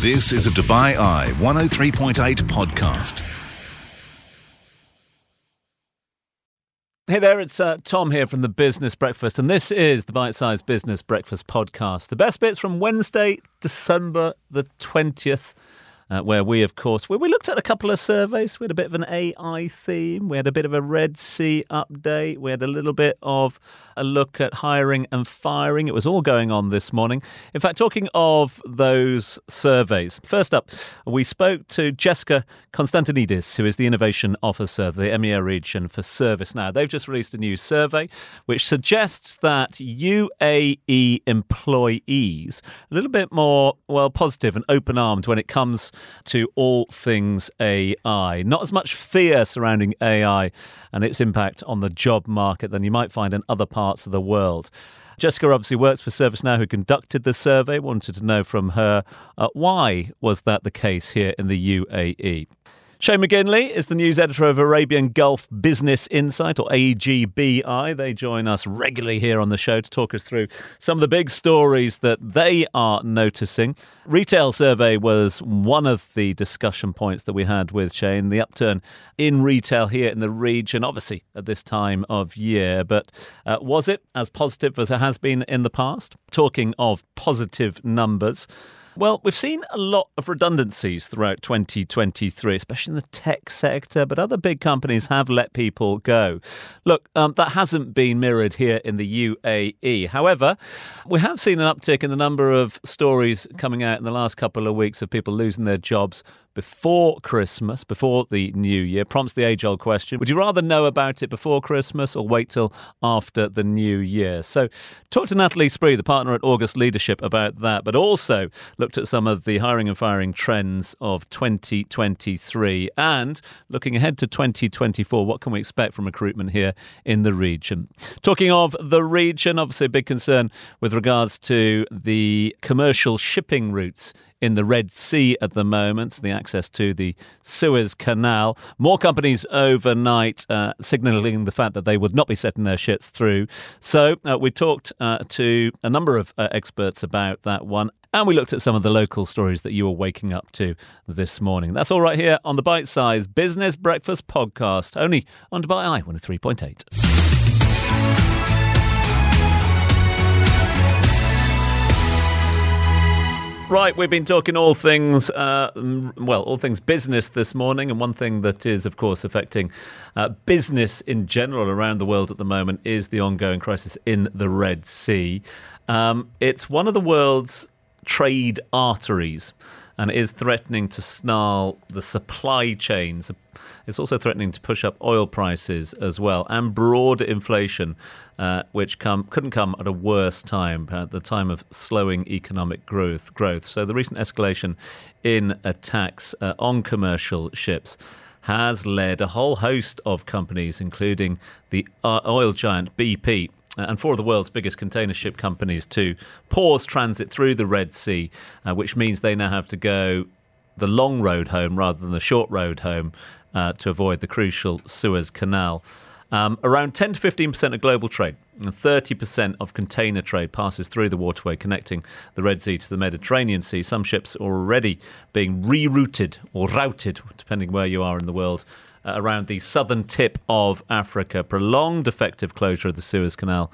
This is a Dubai Eye 103.8 podcast. Hey there, it's Tom here from the Business Breakfast, and this is the Bite Size Business Breakfast podcast. The best bits from Wednesday, December the 20th, where we, of course, we looked at a couple of surveys. We had a bit of an AI theme. We had a bit of a Red Sea update. We had a little bit of a look at hiring and firing. It was all going on this morning. In fact, talking of those surveys, first up, we spoke to Jessica Constantinidis, who is the Innovation Officer of the EMEA region for ServiceNow. They've just released a new survey which suggests that UAE employees are a little bit more, well, positive and open-armed when it comes to all things AI. Not as much fear surrounding AI and its impact on the job market than you might find in other parts of the world. Jessica obviously works for ServiceNow, who conducted the survey. Wanted to know from her why was that the case here in the UAE. Shane McGinley is the news editor of Arabian Gulf Business Insight, or AGBI. They join us regularly here on the show to talk us through some of the big stories that they are noticing. Retail survey was one of the discussion points that we had with Shane. The upturn in retail here in the region, obviously at this time of year, but was it as positive as it has been in the past? Talking of positive numbers, well, we've seen a lot of redundancies throughout 2023, especially in the tech sector, but other big companies have let people go. Look, that hasn't been mirrored here in the UAE. However, we have seen an uptick in the number of stories coming out in the last couple of weeks of people losing their jobs before Christmas, before the new year. Prompts the age-old question, would you rather know about it before Christmas or wait till after the new year? So talk to Nathalie Spree, the partner at August Leadership, about that, but also looked at some of the hiring and firing trends of 2023 and looking ahead to 2024. What can we expect from recruitment here in the region? Talking of the region, obviously a big concern with regards to the commercial shipping routes in the Red Sea at the moment, the access to the Suez Canal. More companies overnight signalling the fact that they would not be setting their ships through. So we talked to a number of experts about that one, and we looked at some of the local stories that you were waking up to this morning. That's all right here on the Bite Size Business Breakfast podcast, only on Dubai Eye 103.8. Right, we've been talking all things, all things business this morning. And one thing that is, of course, affecting business in general around the world at the moment is the ongoing crisis in the Red Sea. It's one of the world's trade arteries, and it is threatening to snarl the supply chains. It's also threatening to push up oil prices as well, and broader inflation, which couldn't come at a worse time, at the time of slowing economic growth. So the recent escalation in attacks on commercial ships has led a whole host of companies, including the oil giant BP, and four of the world's biggest container ship companies, to pause transit through the Red Sea, which means they now have to go the long road home rather than the short road home to avoid the crucial Suez Canal. Around 10 to 15% of global trade and 30% of container trade passes through the waterway connecting the Red Sea to the Mediterranean Sea. Some ships are already being rerouted or routed, depending where you are in the world, around the southern tip of Africa. Prolonged effective closure of the Suez Canal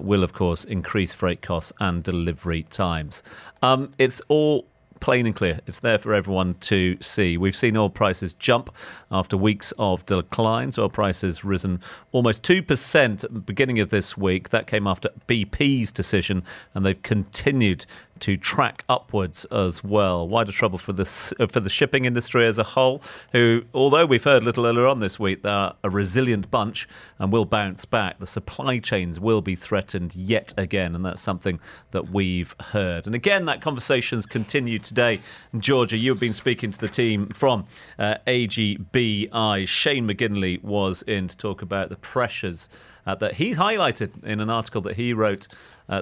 will, of course, increase freight costs and delivery times. It's all plain and clear. It's there for everyone to see. We've seen oil prices jump after weeks of declines. Oil prices risen almost 2% at the beginning of this week. That came after BP's decision, and they've continued to track upwards as well. Wider trouble for the shipping industry as a whole, who, although we've heard little earlier on this week, they're a resilient bunch and will bounce back. The supply chains will be threatened yet again, and that's something that we've heard. And again, that conversation's continued today. Georgia, you've been speaking to the team from AGBI. Shane McGinley was in to talk about the pressures that he highlighted in an article that he wrote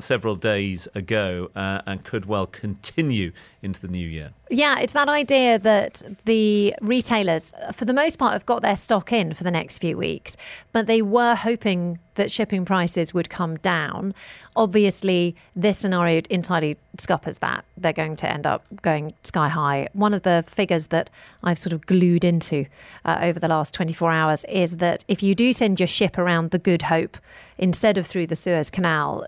several days ago and could well continue into the new year. Yeah, it's that idea that the retailers, for the most part, have got their stock in for the next few weeks, but they were hoping that shipping prices would come down. Obviously, this scenario entirely scuppers that. They're going to end up going sky high. One of the figures that I've sort of glued into over the last 24 hours is that if you do send your ship around the Good Hope instead of through the Suez Canal,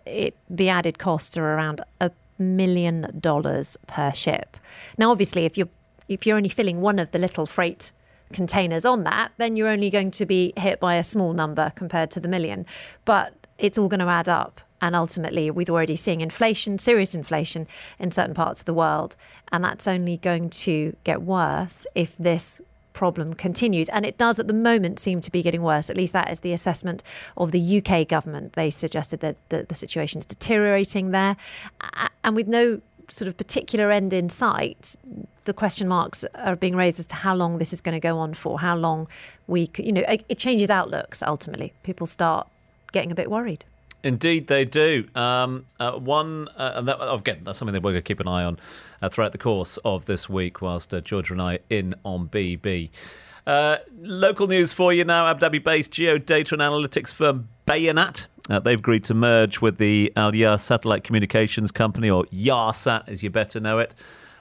the added costs are around $1 million per ship. Now, obviously, if you're only filling one of the little freight containers on that, then you're only going to be hit by a small number compared to the million. But it's all going to add up. And ultimately, we're already seeing inflation, serious inflation in certain parts of the world. And that's only going to get worse if this problem continues. And it does at the moment seem to be getting worse. At least that is the assessment of the UK government. They suggested that the situation is deteriorating there. And with no sort of particular end in sight, the question marks are being raised as to how long this is going to go on for, how long we could, it changes outlooks ultimately. People start getting a bit worried. Indeed, they do. Again, that's something that we're going to keep an eye on throughout the course of this week whilst Georgia and I are in on BB. Local news for you now. Abu Dhabi-based geodata and analytics firm Bayanat. They've agreed to merge with the Al Yar satellite communications company, or Yahsat as you better know it,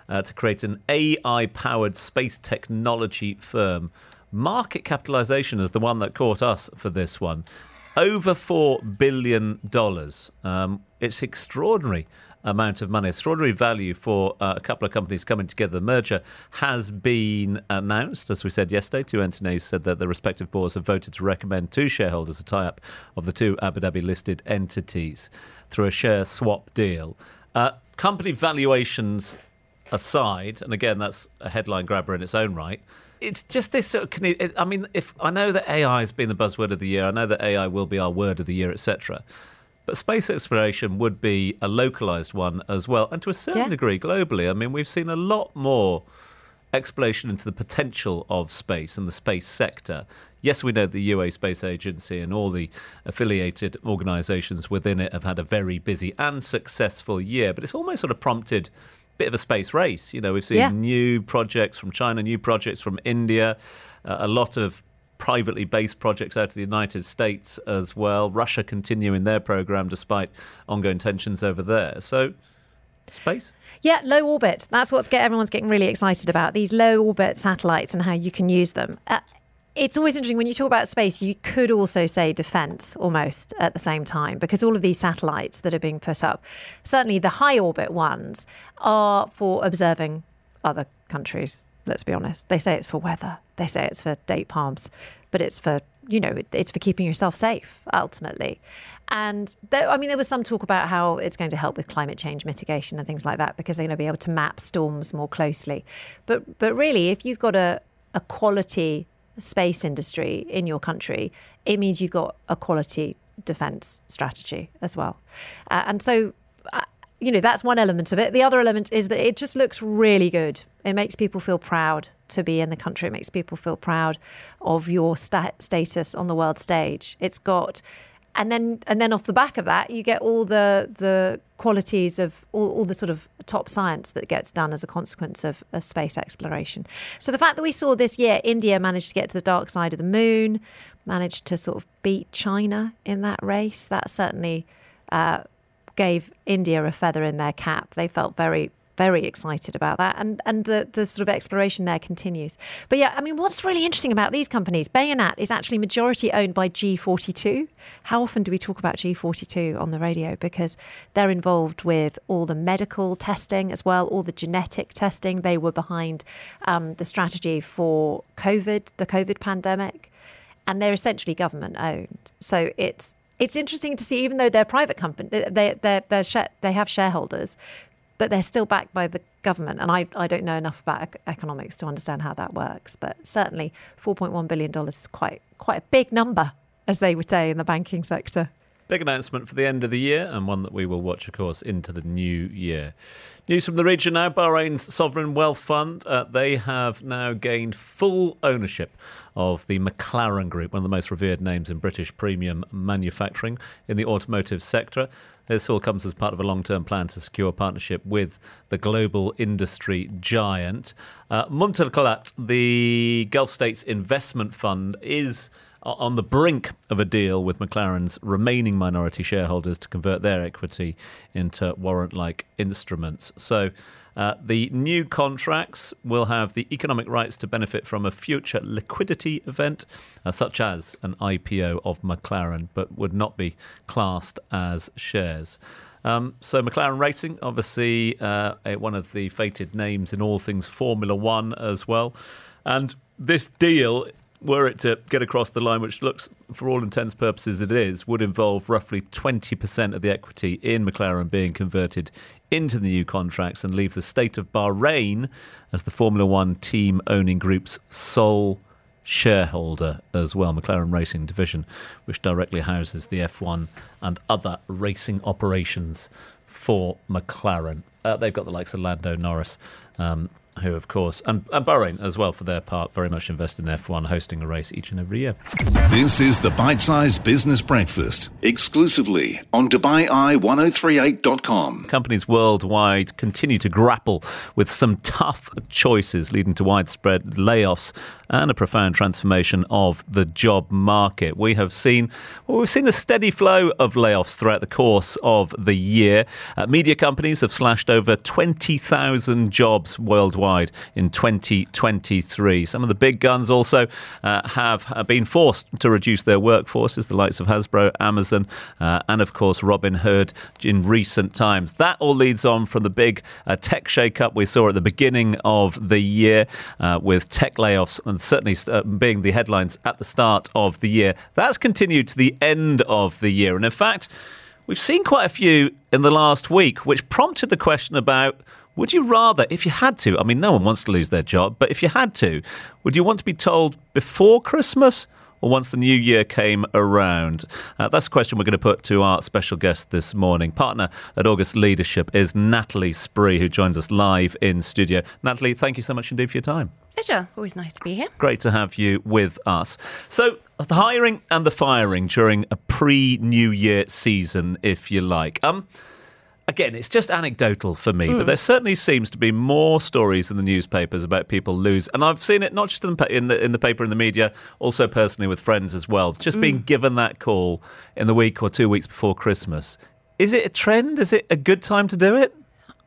to create an AI-powered space technology firm. Market capitalization is the one that caught us for this one. Over $4 billion. It's extraordinary amount of money, extraordinary value for a couple of companies coming together. The merger has been announced, as we said yesterday. Two entities said that the respective boards have voted to recommend to shareholders a tie-up of the two Abu Dhabi-listed entities through a share swap deal. Company valuations aside, and again, that's a headline grabber in its own right, it's just this sort of, I know that AI has been the buzzword of the year. I know that AI will be our word of the year, etc. But space exploration would be a localised one as well, and to a certain degree globally. I mean, we've seen a lot more exploration into the potential of space and the space sector. Yes, we know the UAE Space Agency and all the affiliated organisations within it have had a very busy and successful year, but it's almost sort of prompted bit of a space race. We've seen new projects from China, new projects from India, a lot of privately based projects out of the United States as well. Russia continuing their program despite ongoing tensions over there. So space? Yeah, low orbit. That's what everyone's getting really excited about, these low orbit satellites and how you can use them. It's always interesting when you talk about space, you could also say defence almost at the same time, because all of these satellites that are being put up, certainly the high orbit ones, are for observing other countries. Let's be honest. They say it's for weather. They say it's for date palms, but it's for, it's for keeping yourself safe ultimately. And there was some talk about how it's going to help with climate change mitigation and things like that, because they're going to be able to map storms more closely. But really, if you've got a quality space industry in your country, it means you've got a quality defence strategy as well. And so, that's one element of it. The other element is that it just looks really good. It makes people feel proud to be in the country. It makes people feel proud of your status on the world stage. It's got... And then off the back of that, you get all the qualities of all the sort of top science that gets done as a consequence of space exploration. So the fact that we saw this year, India managed to get to the dark side of the moon, managed to sort of beat China in that race, that certainly gave India a feather in their cap. They felt very, very excited about that. And the sort of exploration there continues. But what's really interesting about these companies, Bayanat is actually majority owned by G42. How often do we talk about G42 on the radio? Because they're involved with all the medical testing as well, all the genetic testing. They were behind the strategy for the COVID pandemic. And they're essentially government owned. So it's interesting to see, even though they're a private company, they have shareholders, but they're still backed by the government. And I don't know enough about economics to understand how that works. But certainly $4.1 billion is quite a big number, as they would say in the banking sector. Big announcement for the end of the year, and one that we will watch, of course, into the new year. News from the region now. Bahrain's Sovereign Wealth Fund, they have now gained full ownership of the McLaren Group, one of the most revered names in British premium manufacturing in the automotive sector. This all comes as part of a long-term plan to secure partnership with the global industry giant. Mumtalakat, the Gulf States Investment Fund, is on the brink of a deal with McLaren's remaining minority shareholders to convert their equity into warrant-like instruments. So the new contracts will have the economic rights to benefit from a future liquidity event, such as an IPO of McLaren, but would not be classed as shares. So McLaren Racing, obviously one of the fated names in all things Formula One as well. And this deal, were it to get across the line, which looks, for all intents and purposes it is, would involve roughly 20% of the equity in McLaren being converted into the new contracts and leave the state of Bahrain as the Formula One team owning group's sole shareholder as well, McLaren Racing division, which directly houses the F1 and other racing operations for McLaren. They've got the likes of Lando Norris, who, of course, and Bahrain as well, for their part, very much invested in F1, hosting a race each and every year. This is the Bite Size Business Breakfast, exclusively on Dubai Eye 103.8.com. Companies worldwide continue to grapple with some tough choices, leading to widespread layoffs and a profound transformation of the job market. We've seen a steady flow of layoffs throughout the course of the year. Media companies have slashed over 20,000 jobs worldwide in 2023. Some of the big guns also have been forced to reduce their workforces, the likes of Hasbro, Amazon, and of course Robinhood in recent times. That all leads on from the big tech shake-up we saw at the beginning of the year with tech layoffs and certainly being the headlines at the start of the year. That's continued to the end of the year. And in fact, we've seen quite a few in the last week, which prompted the question about, would you rather, if you had to, I mean, no one wants to lose their job, but if you had to, would you want to be told before Christmas or once the new year came around? That's a question we're going to put to our special guest this morning. Partner at August Leadership is Nathalie Spree, who joins us live in studio. Nathalie, thank you so much indeed for your time. Pleasure. Always nice to be here. Great to have you with us. So the hiring and the firing during a pre-New Year season, if you like. Again, it's just anecdotal for me, but there certainly seems to be more stories in the newspapers about people lose. And I've seen it not just in the paper, in the media, also personally with friends as well, just being given that call in the week or 2 weeks before Christmas. Is it a trend? Is it a good time to do it?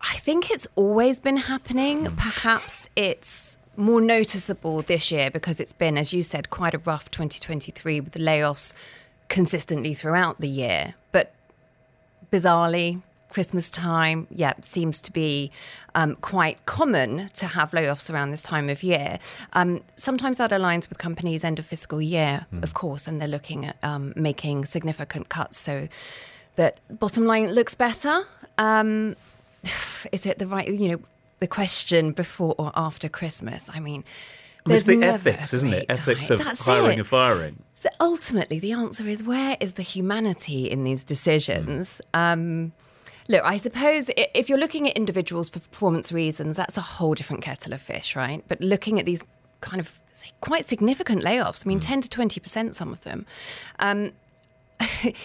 I think it's always been happening. Perhaps it's more noticeable this year because it's been, as you said, quite a rough 2023 with layoffs consistently throughout the year. But bizarrely, Christmas time, seems to be quite common to have layoffs around this time of year. Sometimes that aligns with companies' end of fiscal year, of course, and they're looking at making significant cuts so that bottom line looks better. Is it the right, the question before or after Christmas? I mean, there's it's the ethics, isn't it? Ethics of hiring and firing. So ultimately, the answer is, where is the humanity in these decisions? Look, I suppose if you're looking at individuals for performance reasons, that's a whole different kettle of fish, right? But looking at these kind of quite significant layoffs, I mean, 10 to 20%, some of them,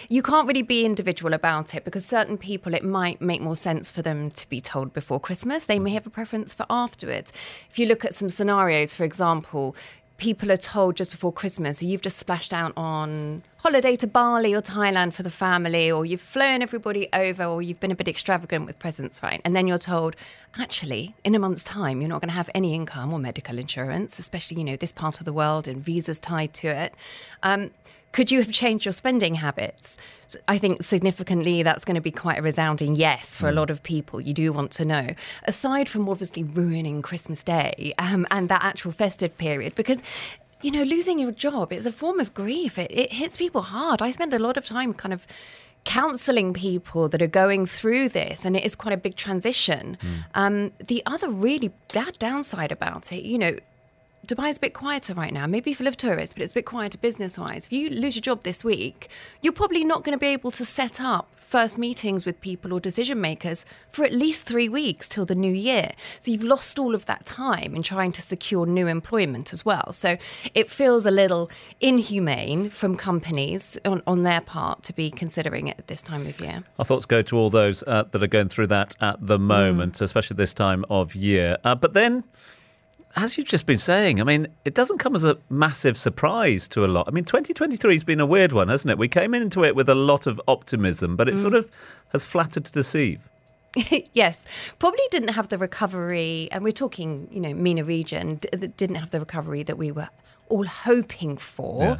you can't really be individual about it, because certain people, it might make more sense for them to be told before Christmas. They may have a preference for afterwards. If you look at some scenarios, for example, people are told just before Christmas, so you've just splashed out on holiday to Bali or Thailand for the family, or you've flown everybody over, or you've been a bit extravagant with presents, right? And then you're told, actually, in a month's time, you're not going to have any income or medical insurance, especially, this part of the world and visas tied to it. Could you have changed your spending habits? I think significantly that's going to be quite a resounding yes for a lot of people. You do want to know, aside from obviously ruining Christmas Day and that actual festive period, because losing your job is a form of grief. It hits people hard. I spend a lot of time kind of counselling people that are going through this, and it is quite a big transition. The other really bad downside about it, Dubai's a bit quieter right now, maybe for live tourists, but it's a bit quieter business-wise. If you lose your job this week, you're probably not going to be able to set up first meetings with people or decision-makers for at least 3 weeks till the new year. So you've lost all of that time in trying to secure new employment as well. So it feels a little inhumane from companies on their part to be considering it at this time of year. Our thoughts go to all those that are going through that at the moment, especially this time of year. But then as you've just been saying, I mean, it doesn't come as a massive surprise to a lot. I mean, 2023 has been a weird one, hasn't it? We came into it with a lot of optimism, but it sort of has flattered to deceive. Yes, probably didn't have the recovery, and we're talking, you know, MENA region, didn't have the recovery that we were all hoping for. Yeah.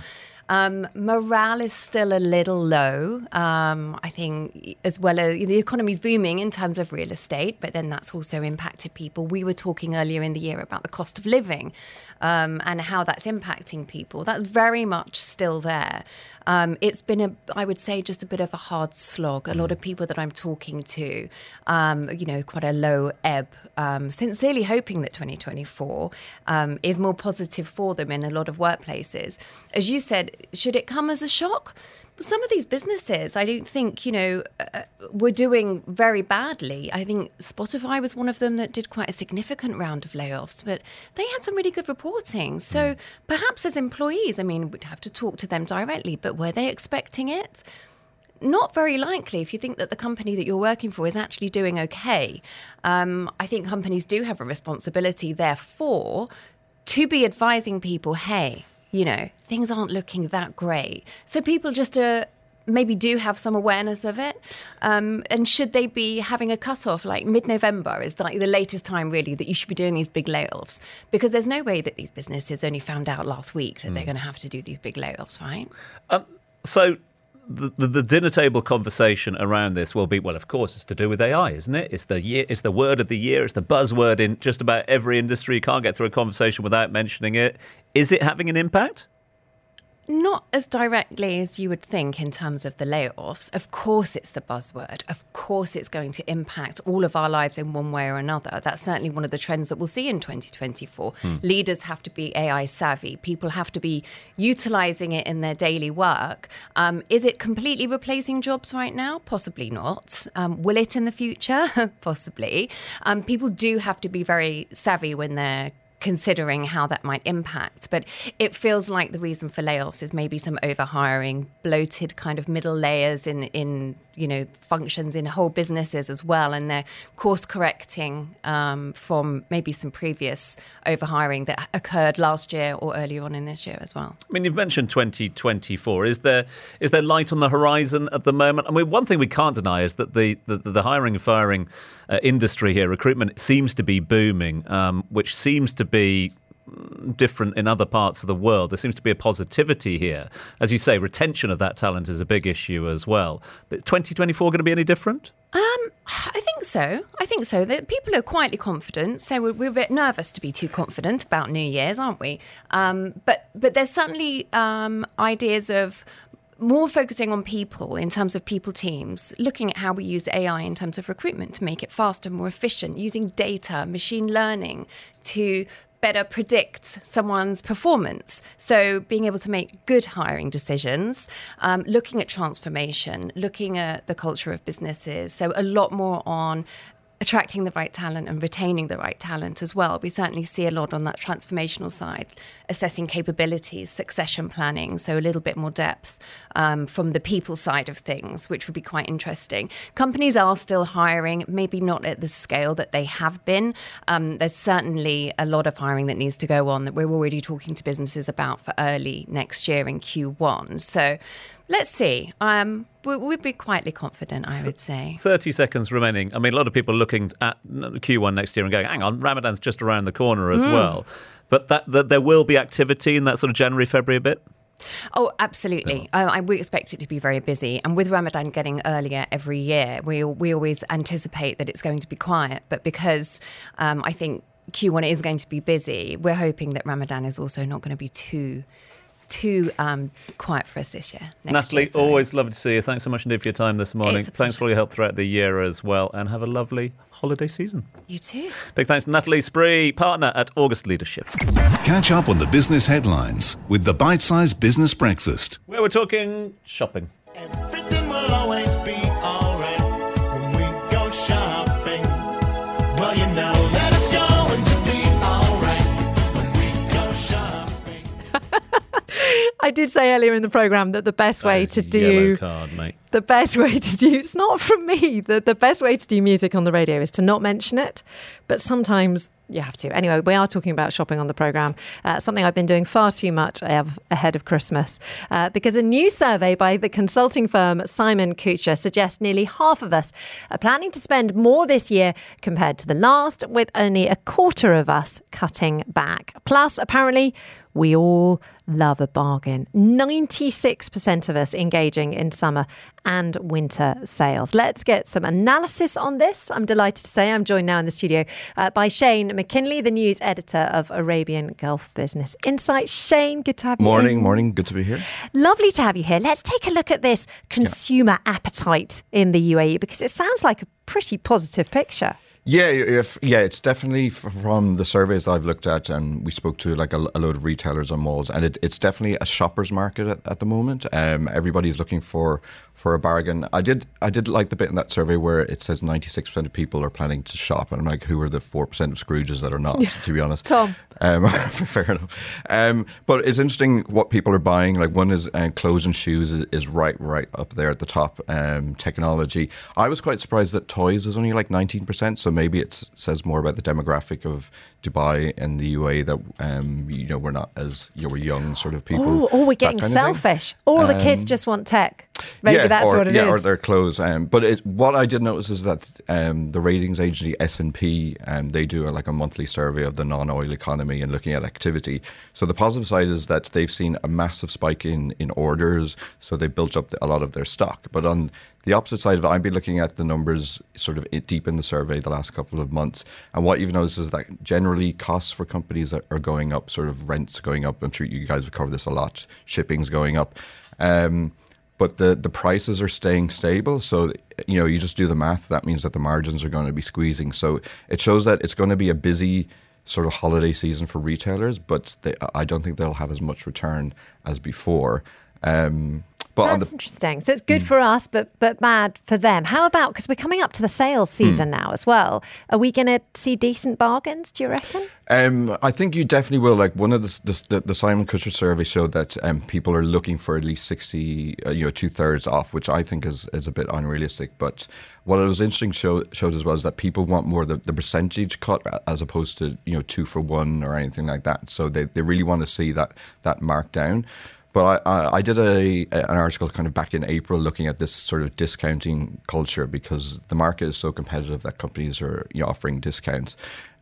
Morale is still a little low, I think, as well as the economy's booming in terms of real estate, but then that's also impacted people. We were talking earlier in the year about the cost of living and how that's impacting people. That's very much still there. It's been, I would say, just a bit of a hard slog. A lot of people that I'm talking to, you know, quite a low ebb, sincerely hoping that 2024 is more positive for them in a lot of workplaces. As you said, should it come as a shock? Well, some of these businesses, I don't think, you know, were doing very badly. I think Spotify was one of them that did quite a significant round of layoffs, but they had some really good reporting. So perhaps as employees, I mean, we'd have to talk to them directly, but were they expecting it? Not very likely if you think that the company that you're working for is actually doing okay. I think companies do have a responsibility, therefore, to be advising people, hey, you know, things aren't looking that great. So people just maybe do have some awareness of it. And should they be having a cutoff like mid-November is like the latest time really that you should be doing these big layoffs? Because there's no way that these businesses only found out last week that they're going to have to do these big layoffs, right? So the dinner table conversation around this will be, well, of course, it's to do with AI, isn't it? It's the year, it's the word of the year, it's the buzzword in just about every industry. You can't get through a conversation without mentioning it. Is it having an impact? Not as directly as you would think in terms of the layoffs. Of course it's the buzzword. Of course it's going to impact all of our lives in one way or another. That's certainly one of the trends that we'll see in 2024. Leaders have to be AI savvy. People have to be utilising it in their daily work. Is it completely replacing jobs right now? Possibly not. Will it in the future? Possibly. People do have to be very savvy when they're considering how that might impact. But it feels like the reason for layoffs is maybe some overhiring, bloated kind of middle layers in you know, functions in whole businesses as well. And they're course correcting from maybe some previous overhiring that occurred last year or earlier on in this year as well. I mean, you've mentioned 2024. Is there light on the horizon at the moment? I mean, one thing we can't deny is that the hiring and firing industry here, recruitment, seems to be booming, which seems to be different in other parts of the world. There seems to be a positivity here. As you say, retention of that talent is a big issue as well. But 2024 going to be any different? I think so. I think so. That people are quietly confident. So we're a bit nervous to be too confident about New Year's, aren't we? But there's certainly ideas of more focusing on people in terms of people teams, looking at how we use AI in terms of recruitment to make it faster, more efficient, using data, machine learning to better predict someone's performance. So being able to make good hiring decisions, looking at transformation, looking at the culture of businesses. So a lot more on attracting the right talent and retaining the right talent as well. We certainly see a lot on that transformational side, assessing capabilities, succession planning, so a little bit more depth from the people side of things, which would be quite interesting. Companies are still hiring, maybe not at the scale that they have been. There's certainly a lot of hiring that needs to go on that we're already talking to businesses about for early next year in Q1. So let's see. We'd be quietly confident, I would say. 30 seconds remaining. I mean, a lot of people looking at Q1 next year and going, hang on, Ramadan's just around the corner as well. But that there will be activity in that sort of January, February a bit? Oh, absolutely. We expect it to be very busy. And with Ramadan getting earlier every year, we always anticipate that it's going to be quiet. But because I think Q1 is going to be busy, we're hoping that Ramadan is also not going to be too quiet for us this year. Nathalie, always lovely to see you. Thanks so much indeed for your time this morning. Thanks for all your help throughout the year as well, and have a lovely holiday season. You too. Big thanks to Nathalie Spree, partner at August Leadership. Catch up on the business headlines with the Bite Size Business Breakfast, where we're talking shopping. Everything will always be all right when we go shopping. Well, you know that it's going to be all right when we go shopping. I did say earlier in the programme that the best way to do it's not from me. The best way to do music on the radio is to not mention it. But sometimes You have to. Anyway, we are talking about shopping on the programme, something I've been doing far too much ahead of Christmas, because a new survey by the consulting firm Simon Kucher suggests nearly half of us are planning to spend more this year compared to the last, with only a quarter of us cutting back. Plus, apparently, we all love a bargain. 96% of us engaging in summer and winter sales. Let's get some analysis on this. I'm delighted to say I'm joined now in the studio by Shane McGinley, the news editor of Arabian Gulf Business Insight. Shane, good to have you. Morning. Good to be here. Lovely to have you here. Let's take a look at this consumer appetite in the UAE, because it sounds like a pretty positive picture. Yeah, it's definitely from the surveys that I've looked at, and we spoke to like a load of retailers and malls, and it's definitely a shopper's market at the moment. Everybody's looking for a bargain. I did like the bit in that survey where it says 96% of people are planning to shop, and I'm like, who are the 4% of Scrooges that are not? Yeah. To be honest, Tom. Fair enough. But it's interesting what people are buying. Like one is clothes and shoes is right up there at the top. Technology. I was quite surprised that toys is only like 19%. So maybe it says more about the demographic of Dubai and the UAE that we're not as we're young sort of people. Or we're getting selfish. All the kids just want tech. Maybe that's what it is. Yeah, or their clothes. But what I did notice is that the ratings agency S&P, they do a monthly survey of the non-oil economy and looking at activity. So the positive side is that they've seen a massive spike in orders. So they've built up a lot of their stock. But on the opposite side of it, I've been looking at the numbers sort of deep in the survey the last couple of months. And what you've noticed is that generally costs for companies are going up, sort of rents going up. I'm sure you guys have covered this a lot. Shipping's going up. But the prices are staying stable. So, you just do the math. That means that the margins are going to be squeezing. So it shows that it's going to be a busy sort of holiday season for retailers, but I don't think they'll have as much return as before. That's interesting. So it's good for us, but bad for them. How about, because we're coming up to the sales season now as well, are we going to see decent bargains, do you reckon? I think you definitely will. Like one of the Simon Kucher survey showed that people are looking for at least 2/3 off, which I think is a bit unrealistic. But what it was interesting showed as well is that people want more the percentage cut as opposed to 2 for 1 or anything like that. So they really want to see that markdown. But I did an article kind of back in April looking at this sort of discounting culture, because the market is so competitive that companies are offering discounts.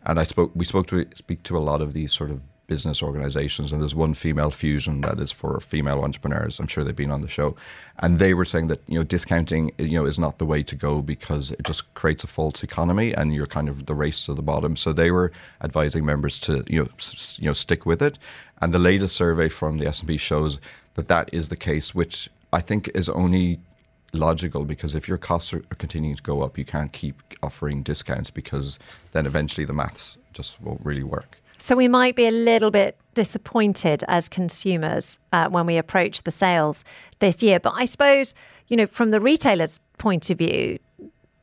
And we spoke to a lot of these sort of business organizations, and there's one Female Fusion that is for female entrepreneurs. I'm sure they've been on the show, and they were saying that discounting is not the way to go, because it just creates a false economy and you're kind of the race to the bottom. So they were advising members to stick with it. And the latest survey from the S&P shows that is the case, which I think is only logical, because if your costs are continuing to go up, you can't keep offering discounts, because then eventually the maths just won't really work. So we might be a little bit disappointed as consumers when we approach the sales this year. But I suppose, from the retailer's point of view,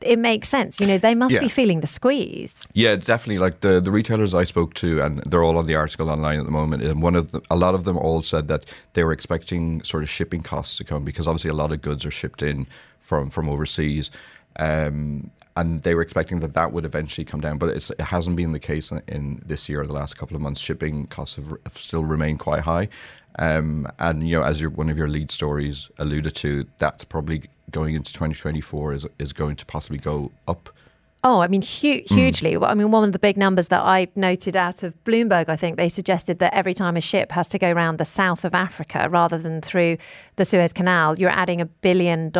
it makes sense. They must be feeling the squeeze. Yeah, definitely. Like the retailers I spoke to, and they're all on the article online at the moment, and a lot of them all said that they were expecting sort of shipping costs to come, because obviously a lot of goods are shipped in from overseas. And they were expecting that would eventually come down, but it hasn't been the case in this year or the last couple of months. Shipping costs have still remained quite high. And as one of your lead stories alluded to, that's probably going into 2024 is going to possibly go up. Oh, I mean, hugely. I mean, one of the big numbers that I noted out of Bloomberg, I think they suggested that every time a ship has to go around the south of Africa rather than through the Suez Canal, you're adding $1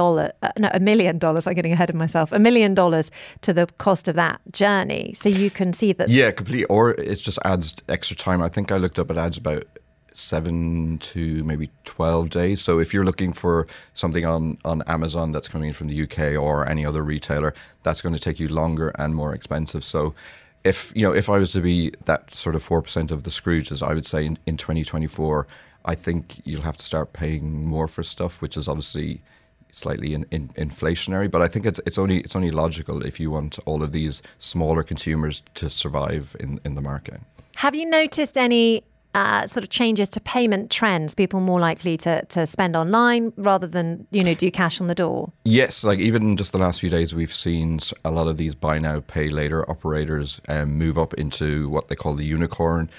million. I'm getting ahead of myself. $1 million to the cost of that journey. So you can see that. Yeah, completely. Or it just adds extra time. I think I looked up, it adds about 7 to maybe 12 days. So if you're looking for something on Amazon that's coming in from the UK or any other retailer, that's going to take you longer and more expensive. So if I was to be that sort of 4% of the Scrooges, I would say in 2024, I think you'll have to start paying more for stuff, which is obviously slightly inflationary. But I think it's only logical if you want all of these smaller consumers to survive in the market. Have you noticed any sort of changes to payment trends, people more likely to spend online rather than, you know, do cash on the door? Yes, like even just the last few days, we've seen a lot of these buy now, pay later operators move up into what they call the unicorn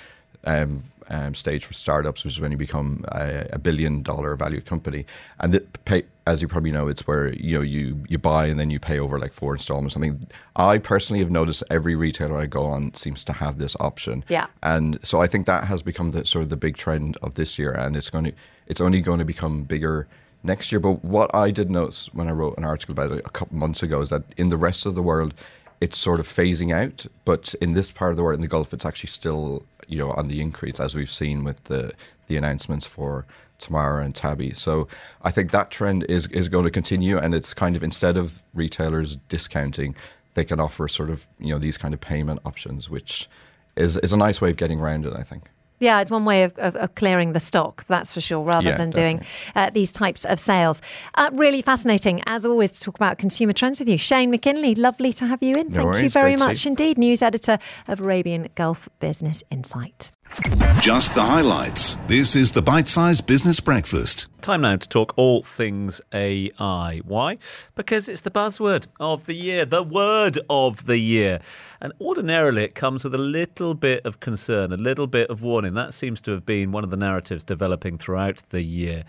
stage for startups, which is when you become a $1 billion value company. And the pay, as you probably know, it's where, you know, you buy and then you pay over like 4 installments. I mean, I personally have noticed every retailer I go on seems to have this option. Yeah. And so I think that has become the sort of the big trend of this year, and it's only going to become bigger next year. But what I did notice when I wrote an article about it a couple months ago is that in the rest of the world, it's sort of phasing out, but in this part of the world, in the Gulf, it's actually still, you know, on the increase, as we've seen with the announcements for Tamara and Tabby. So I think that trend is going to continue, and it's kind of, instead of retailers discounting, they can offer sort of, you know, these kind of payment options, which is a nice way of getting around it, I think. Yeah, it's one way of clearing the stock, that's for sure, rather than definitely doing these types of sales. Really fascinating, as always, to talk about consumer trends with you. Shane McGinley, lovely to have you in. Thank you very much indeed. News editor of Arabian Gulf Business Insight. Just the highlights. This is the Bite Size Business Breakfast. Time now to talk all things AI. Why? Because it's the buzzword of the year, the word of the year. And ordinarily it comes with a little bit of concern, a little bit of warning. That seems to have been one of the narratives developing throughout the year.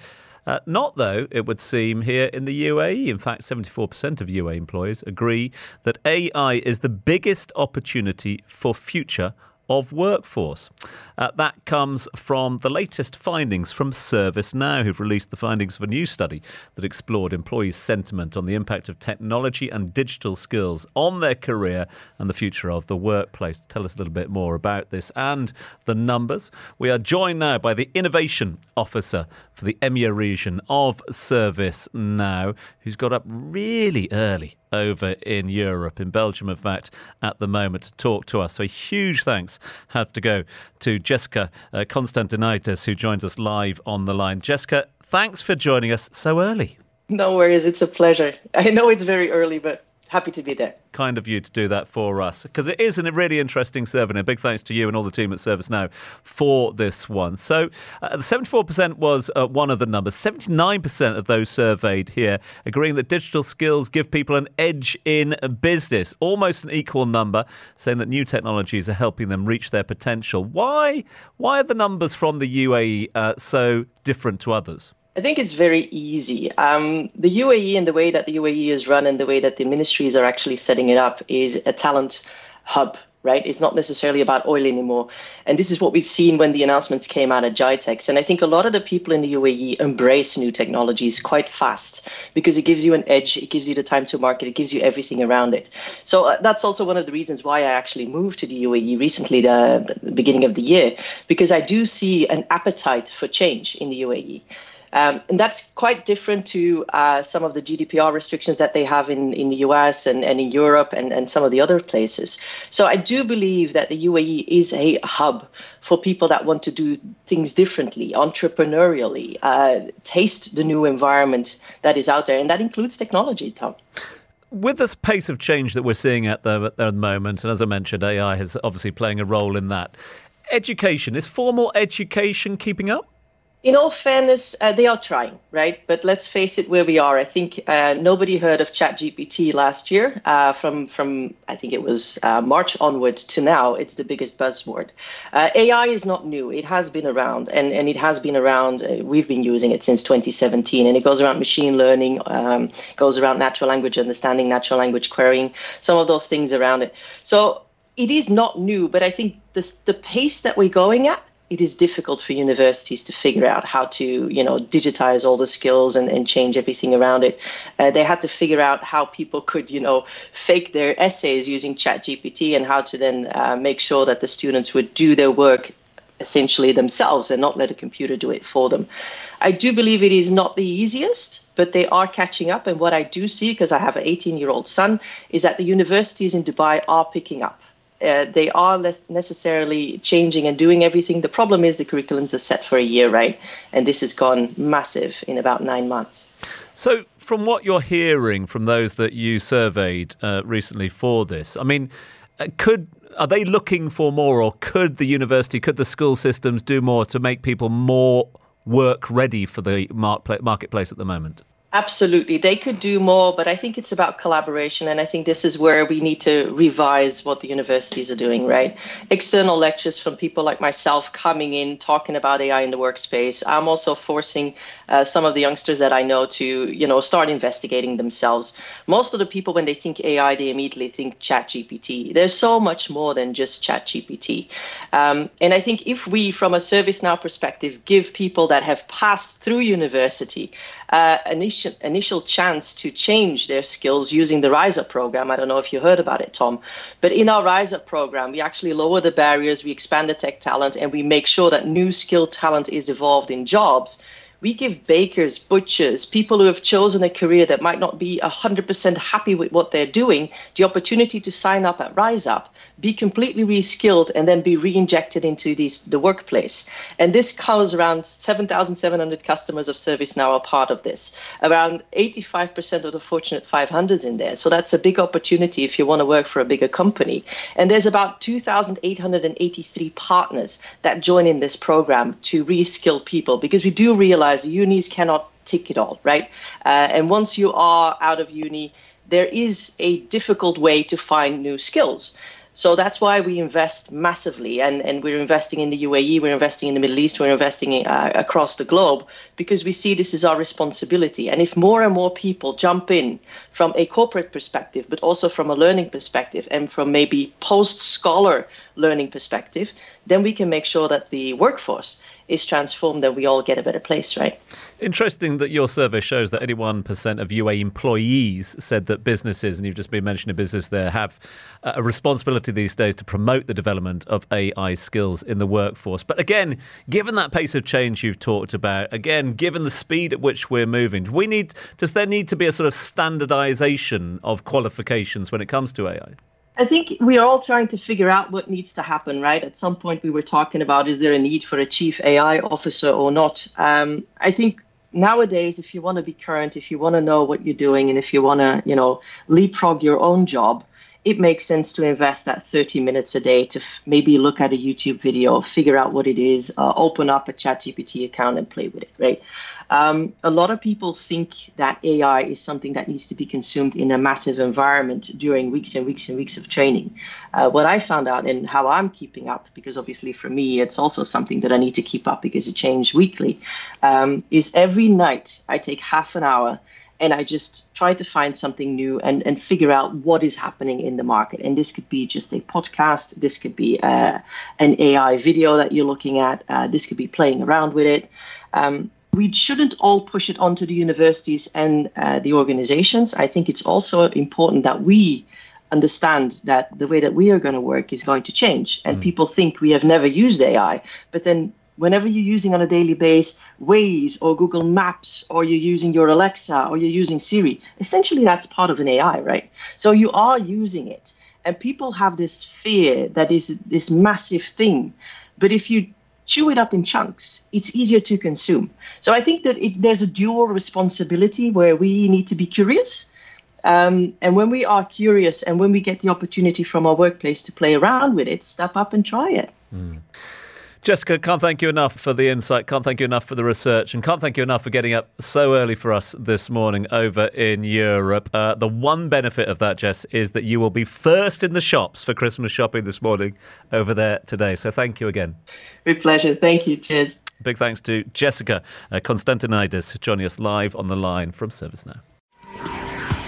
Not, though, it would seem, here in the UAE. In fact, 74% of UAE employees agree that AI is the biggest opportunity for future of workforce. That comes from the latest findings from ServiceNow, who've released the findings of a new study that explored employees' sentiment on the impact of technology and digital skills on their career and the future of the workplace. Tell us a little bit more about this and the numbers. We are joined now by the Innovation Officer for the EMEA region of ServiceNow, who's got up really early over in Europe, in Belgium, in fact, at the moment, to talk to us. So a huge thanks have to go to Jessica Constantinidis, who joins us live on the line. Jessica, thanks for joining us so early. No worries. It's a pleasure. I know it's very early, but happy to be there. Kind of you to do that for us, because it is a really interesting survey. And a big thanks to you and all the team at ServiceNow for this one. So the 74% was one of the numbers. 79% of those surveyed here agreeing that digital skills give people an edge in business. Almost an equal number saying that new technologies are helping them reach their potential. Why are the numbers from the UAE so different to others? I think it's very easy. The UAE and the way that the UAE is run and the way that the ministries are actually setting it up is a talent hub, right? It's not necessarily about oil anymore. And this is what we've seen when the announcements came out at GITEX. And I think a lot of the people in the UAE embrace new technologies quite fast because it gives you an edge. It gives you the time to market. It gives you everything around it. So that's also one of the reasons why I actually moved to the UAE recently, the beginning of the year, because I do see an appetite for change in the UAE. And that's quite different to some of the GDPR restrictions that they have in the US and in Europe and some of the other places. So I do believe that the UAE is a hub for people that want to do things differently, entrepreneurially, taste the new environment that is out there. And that includes technology, Tom. With this pace of change that we're seeing at the moment, and as I mentioned, AI is obviously playing a role in that. Education, is formal education keeping up? In all fairness, they are trying, right? But let's face it, where we are. I think nobody heard of ChatGPT last year. From I think it was March onwards to now, it's the biggest buzzword. AI is not new. It has been around, and it has been around. We've been using it since 2017, and it goes around machine learning, goes around natural language understanding, natural language querying, some of those things around it. So it is not new, but I think the pace that we're going at, it is difficult for universities to figure out how to, you know, digitize all the skills and change everything around it. They had to figure out how people could, you know, fake their essays using ChatGPT and how to then make sure that the students would do their work essentially themselves and not let a computer do it for them. I do believe it is not the easiest, but they are catching up. And what I do see, because I have an 18-year-old son, is that the universities in Dubai are picking up. They are less necessarily changing and doing everything. The problem is the curriculums are set for a year, right? And this has gone massive in about 9 months. So from what you're hearing from those that you surveyed recently for this, I mean, Are they looking for more, or could the university, could the school systems do more to make people more work ready for the marketplace at the moment? Absolutely. They could do more, but I think it's about collaboration. And I think this is where we need to revise what the universities are doing, right? External lectures from people like myself coming in, talking about AI in the workspace. I'm also forcing some of the youngsters that I know to, start investigating themselves. Most of the people, when they think AI, they immediately think ChatGPT. There's so much more than just ChatGPT. And I think if we, from a ServiceNow perspective, give people that have passed through university initial chance to change their skills using the Rise Up program. I don't know if you heard about it, Tom, but in our Rise Up program, we actually lower the barriers, we expand the tech talent, and we make sure that new skilled talent is evolved in jobs. We give bakers, butchers, people who have chosen a career that might not be 100% happy with what they're doing, the opportunity to sign up at Rise Up, be completely reskilled, and then be reinjected into the workplace. And this covers around 7,700 customers of ServiceNow are part of this, around 85% of the Fortune 500s in there. So that's a big opportunity if you want to work for a bigger company. And there's about 2,883 partners that join in this program to reskill people, because we do realize the unis cannot take it all, right? And once you are out of uni, there is a difficult way to find new skills. So that's why we invest massively, and we're investing in the UAE, we're investing in the Middle East, we're investing in, across the globe, because we see this is our responsibility. And if more and more people jump in from a corporate perspective, but also from a learning perspective and from maybe post-scholar learning perspective, then we can make sure that the workforce is transformed, that we all get a better place, right? Interesting that your survey shows that 81% of UAE employees said that businesses, and you've just been mentioning a business there, have a responsibility these days to promote the development of AI skills in the workforce. But again, given that pace of change you've talked about, again, given the speed at which we're moving, does there need to be a sort of standardization of qualifications when it comes to AI? I think we are all trying to figure out what needs to happen, right? At some point we were talking about, is there a need for a chief AI officer or not? I think nowadays, if you want to be current, if you want to know what you're doing, and if you want to, leapfrog your own job, it makes sense to invest that 30 minutes a day to maybe look at a YouTube video, figure out what it is, open up a ChatGPT account and play with it, right? A lot of people think that AI is something that needs to be consumed in a massive environment during weeks and weeks and weeks of training. What I found out and how I'm keeping up, because obviously for me, it's also something that I need to keep up because it changes weekly, is every night I take half an hour and I just try to find something new and figure out what is happening in the market. And this could be just a podcast. This could be an AI video that you're looking at. This could be playing around with it. We shouldn't all push it onto the universities and the organizations. I think it's also important that we understand that the way that we are going to work is going to change. And people think we have never used AI, but then whenever you're using on a daily basis Waze or Google Maps, or you're using your Alexa, or you're using Siri, essentially that's part of an AI, right? So you are using it. And people have this fear that is this massive thing. But if you chew it up in chunks, it's easier to consume. So I think that there's a dual responsibility where we need to be curious. And when we are curious and when we get the opportunity from our workplace to play around with it, step up and try it. Jessica, can't thank you enough for the insight, can't thank you enough for the research, and can't thank you enough for getting up so early for us this morning over in Europe. The one benefit of that, Jess, is that you will be first in the shops for Christmas shopping this morning over there today. So thank you again. With pleasure. Thank you. Cheers. Big thanks to Jessica Constantinidis joining us live on the line from ServiceNow.